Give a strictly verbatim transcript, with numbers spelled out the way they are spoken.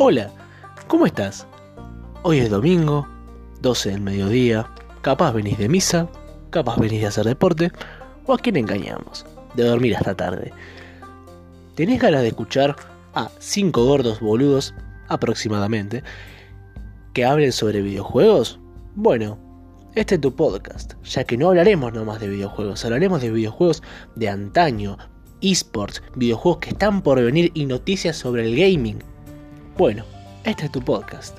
Hola, ¿cómo estás? Hoy es domingo, doce del mediodía, capaz venís de misa, capaz venís de hacer deporte, o a quién engañamos, de dormir hasta tarde. ¿Tenés ganas de escuchar a cinco gordos boludos, aproximadamente, que hablen sobre videojuegos? Bueno, este es tu podcast, ya que no hablaremos nomás de videojuegos, hablaremos de videojuegos de antaño, eSports, videojuegos que están por venir y noticias sobre el gaming. Bueno, este es tu podcast.